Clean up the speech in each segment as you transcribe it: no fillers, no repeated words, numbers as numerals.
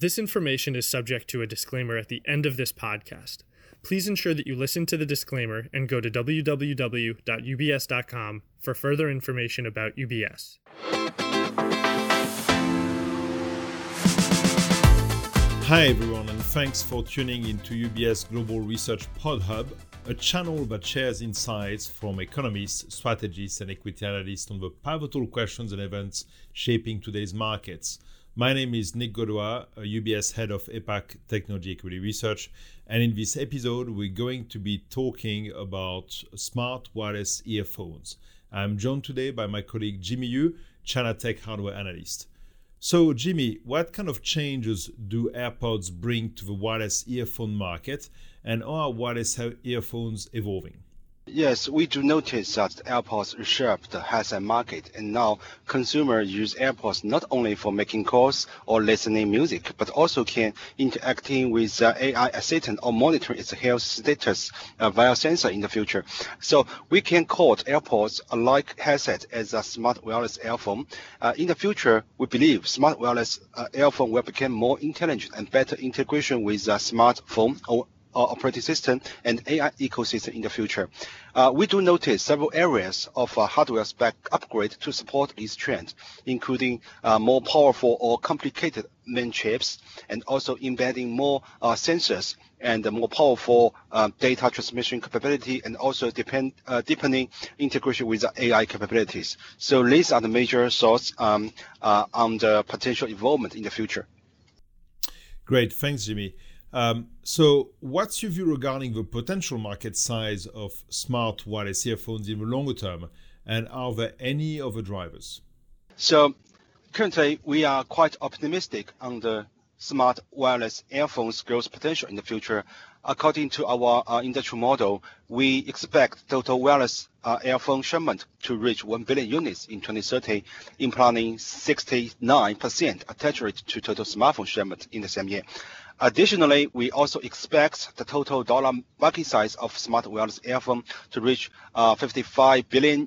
This information is subject to a disclaimer at the end of this podcast. Please ensure that you listen to the disclaimer and go to www.ubs.com for further information about UBS. Hi everyone, and thanks for tuning into UBS Global Research Pod Hub, a channel that shares insights from economists, strategists, and equity analysts on the pivotal questions and events shaping today's markets. My name is Nick Godua, UBS Head of APAC Technology Equity Research, and in this episode, we're going to be talking about smart wireless earphones. I'm joined today by my colleague Jimmy Yu, China Tech Hardware Analyst. So Jimmy, what kind of changes do AirPods bring to the wireless earphone market, and are wireless earphones evolving? Yes, we do notice that AirPods reshaped the headset market, and now consumers use AirPods not only for making calls or listening music, but also can interact with the AI assistant or monitor its health status via sensor in the future. So we can call AirPods a like headset as a smart wireless earphone. In the future, we believe smart wireless earphone will become more intelligent and better integration with a smartphone or operating system and AI ecosystem in the future. We do notice several areas of hardware spec upgrade to support this trend, including more powerful or complicated main chips, and also embedding more sensors and more powerful data transmission capability, and also deepening integration with the AI capabilities. So these are the major thoughts on the potential involvement in the future. Great, thanks, Jimmy. So what's your view regarding the potential market size of smart wireless earphones in the longer term, and are there any other drivers? So currently we are quite optimistic on the smart wireless earphones growth potential in the future. According to our industrial model, we expect total wireless earphone shipment to reach 1 billion units in 2030, implying 69% attach rate to total smartphone shipment in the same year. Additionally, we also expect the total dollar market size of smart wireless earphone to reach $55 billion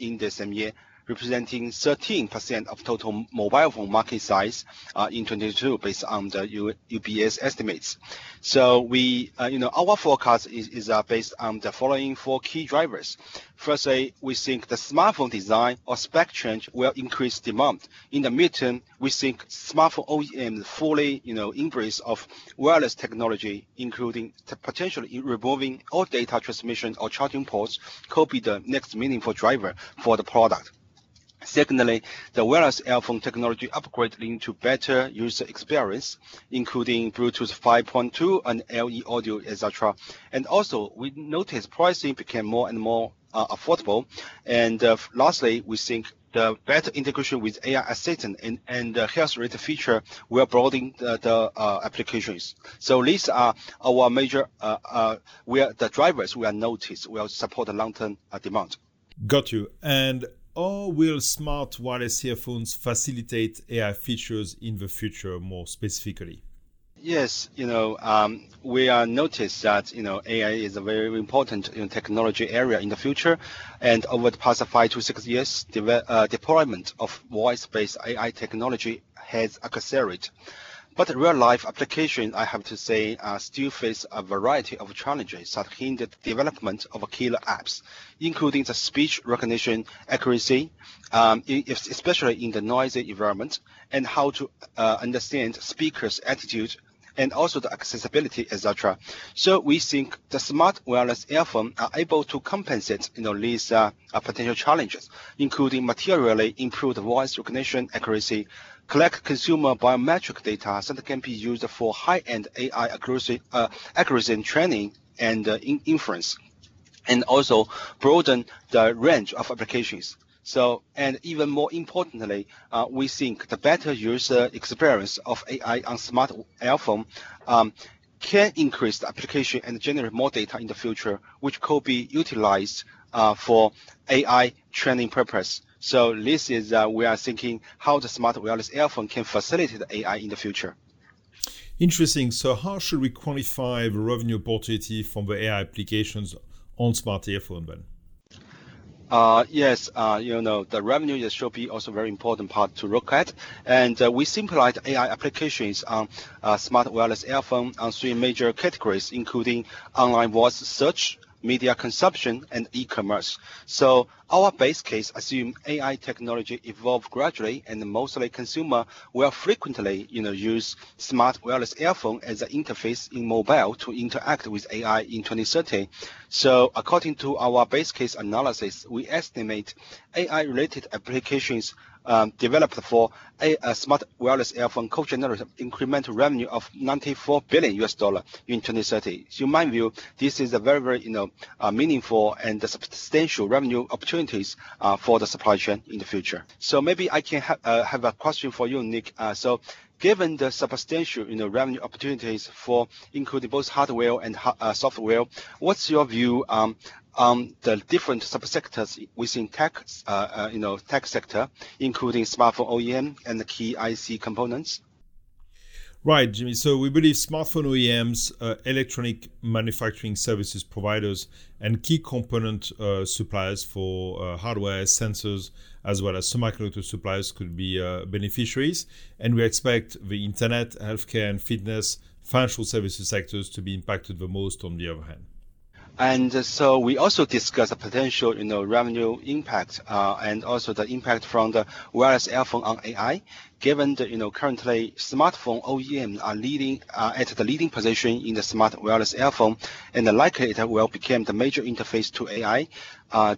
in the same year, representing 13% of total mobile phone market size in 2022, based on the UBS estimates. So we, our forecast is based on the following four key drivers. Firstly, we think the smartphone design or spec change will increase demand. In the midterm, we think smartphone OEMs fully, embrace of wireless technology, including potentially removing all data transmission or charging ports, could be the next meaningful driver for the product. Secondly, the wireless earphone technology upgrade leading to better user experience, including Bluetooth 5.2 and LE audio, etc. And also, we notice pricing became more and more affordable. And lastly, we think the better integration with AI assistant and the health rate feature will broaden the applications. So these are our major where the drivers we are noticed will support the long-term demand. Got you. Or will smart wireless earphones facilitate AI features in the future more specifically? Yes, we are noticed that, AI is a very important technology area in the future. And over the past 5 to 6 years, deployment of voice-based AI technology has accelerated. But real-life applications, I have to say, still face a variety of challenges that hinder the development of killer apps, including the speech recognition accuracy, especially in the noisy environment, and how to understand speakers' attitude, and also the accessibility, etc. So we think the smart wireless earphone are able to compensate, these potential challenges, including materially improved voice recognition accuracy, collect consumer biometric data that can be used for high-end AI accuracy and training and inference, and also broaden the range of applications. So, and even more importantly, we think the better user experience of AI on smart earphone can increase the application and generate more data in the future, which could be utilized for AI training purpose. So this is, we are thinking how the smart wireless earphone can facilitate AI in the future. Interesting. So how should we quantify the revenue opportunity from the AI applications on smart earphone then? Yes, the revenue is should be also very important part to look at. And we simplified AI applications on smart wireless earphone on three major categories, including online voice search, media consumption, and e-commerce. So our base case assumes AI technology evolves gradually, and mostly consumer will frequently use smart wireless earphone as an interface in mobile to interact with AI in 2030. So according to our base case analysis, we estimate AI-related applications developed for a smart wireless earphone co-generate incremental revenue of $94 billion in 2030. So in my view, this is a very, very meaningful and substantial revenue opportunities for the supply chain in the future. So maybe I can have a question for you, Nick. So given the substantial revenue opportunities for including both hardware and software, what's your view the different subsectors within tech, tech sector, including smartphone OEM and the key IC components? Right, Jimmy. So we believe smartphone OEMs, electronic manufacturing services providers, and key component suppliers for hardware, sensors, as well as semiconductor suppliers could be beneficiaries. And we expect the internet, healthcare, and fitness, financial services sectors to be impacted the most on the other hand. And so we also discussed the potential, revenue impact and also the impact from the wireless earphone on AI. Given that, currently smartphone OEMs are leading at the leading position in the smart wireless earphone, and likely it will become the major interface to AI.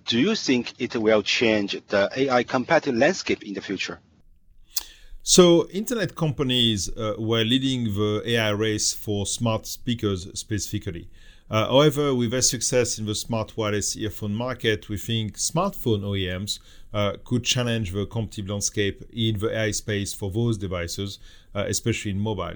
Do you think it will change the AI competitive landscape in the future? So internet companies were leading the AI race for smart speakers specifically. However, with their success in the smart wireless earphone market, we think smartphone OEMs could challenge the competitive landscape in the AI space for those devices, especially in mobile.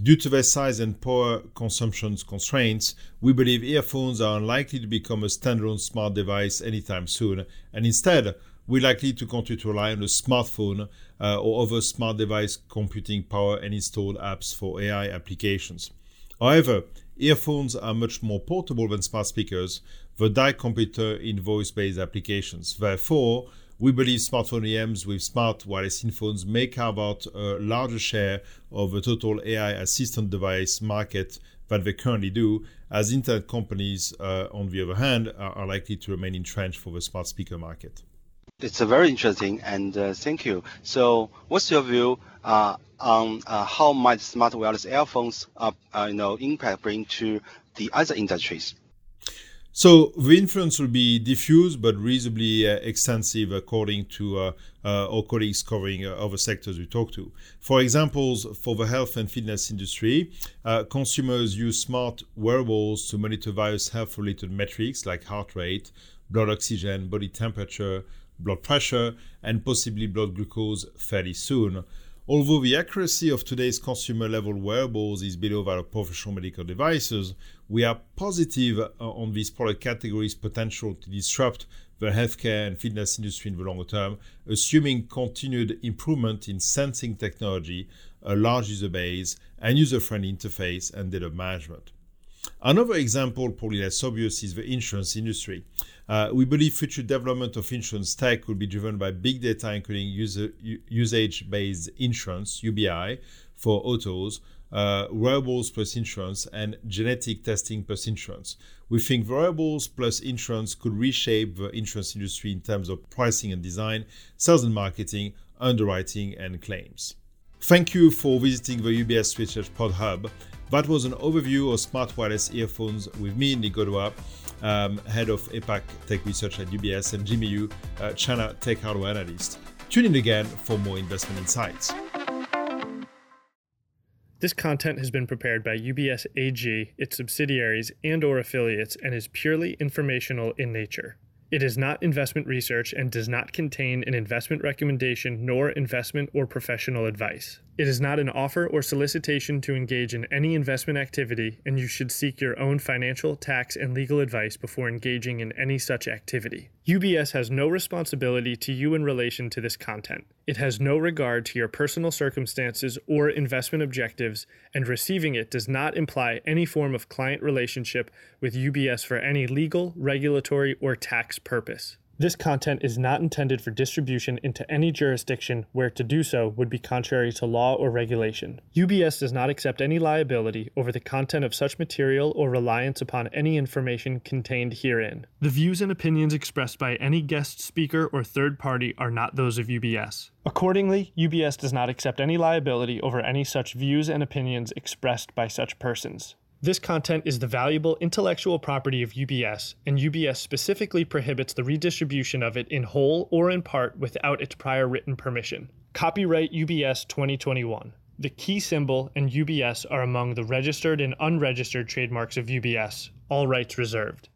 Due to their size and power consumption constraints, we believe earphones are unlikely to become a standalone smart device anytime soon, and instead, we're likely to continue to rely on a smartphone or other smart device computing power and installed apps for AI applications. However, earphones are much more portable than smart speakers, the direct competitor in voice-based applications. Therefore, we believe smartphone OEMs with smart wireless earphones may carve out a larger share of the total AI assistant device market than they currently do, as internet companies, on the other hand, are likely to remain entrenched for the smart speaker market. It's very interesting, and thank you. So, what's your view on how might smart wireless earphones impact bring to the other industries? So the influence will be diffuse but reasonably extensive according to our colleagues covering other sectors we talk to. For example, for the health and fitness industry, consumers use smart wearables to monitor various health-related metrics like heart rate, blood oxygen, body temperature, blood pressure, and possibly blood glucose fairly soon. Although the accuracy of today's consumer-level wearables is below that of professional medical devices, we are positive on this product category's potential to disrupt the healthcare and fitness industry in the longer term, assuming continued improvement in sensing technology, a large user base, and user-friendly interface and data management. Another example, probably less obvious, is the insurance industry. We believe future development of insurance tech will be driven by big data, including usage-based insurance, UBI, for autos, wearables plus insurance, and genetic testing plus insurance. We think wearables plus insurance could reshape the insurance industry in terms of pricing and design, sales and marketing, underwriting, and claims. Thank you for visiting the UBS Research Pod Hub. That was an overview of smart wireless earphones with me, Nick Godua, head of APAC Tech Research at UBS, and Jimmy Yu, China Tech Hardware Analyst. Tune in again for more investment insights. This content has been prepared by UBS AG, its subsidiaries, and/or affiliates, and is purely informational in nature. It is not investment research and does not contain an investment recommendation nor investment or professional advice. It is not an offer or solicitation to engage in any investment activity, and you should seek your own financial, tax, and legal advice before engaging in any such activity. UBS has no responsibility to you in relation to this content. It has no regard to your personal circumstances or investment objectives, and receiving it does not imply any form of client relationship with UBS for any legal, regulatory, or tax purpose. This content is not intended for distribution into any jurisdiction where to do so would be contrary to law or regulation. UBS does not accept any liability over the content of such material or reliance upon any information contained herein. The views and opinions expressed by any guest speaker or third party are not those of UBS. Accordingly, UBS does not accept any liability over any such views and opinions expressed by such persons. This content is the valuable intellectual property of UBS, and UBS specifically prohibits the redistribution of it in whole or in part without its prior written permission. Copyright UBS 2021. The key symbol and UBS are among the registered and unregistered trademarks of UBS. All rights reserved.